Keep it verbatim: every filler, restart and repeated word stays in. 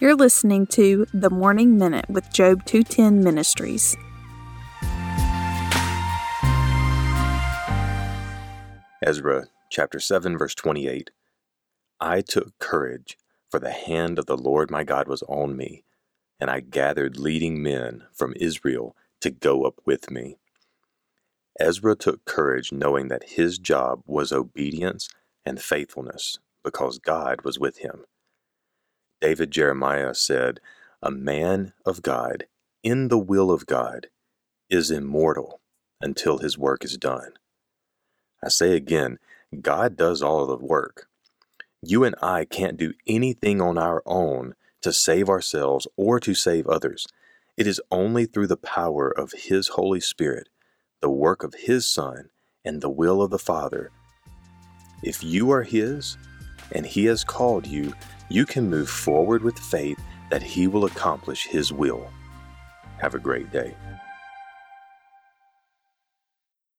You're listening to The Morning Minute with Job two ten Ministries. Ezra chapter seven verse twenty-eight. I took courage, for the hand of the Lord my God was on me, and I gathered leading men from Israel to go up with me. Ezra took courage knowing that his job was obedience and faithfulness because God was with him. David Jeremiah said, a man of God in the will of God is immortal until his work is done. I say again, God does all of the work. You and I can't do anything on our own to save ourselves or to save others. It is only through the power of His Holy Spirit, the work of His Son, and the will of the Father. If you are His and He has called you, you can move forward with faith that He will accomplish His will. Have a great day.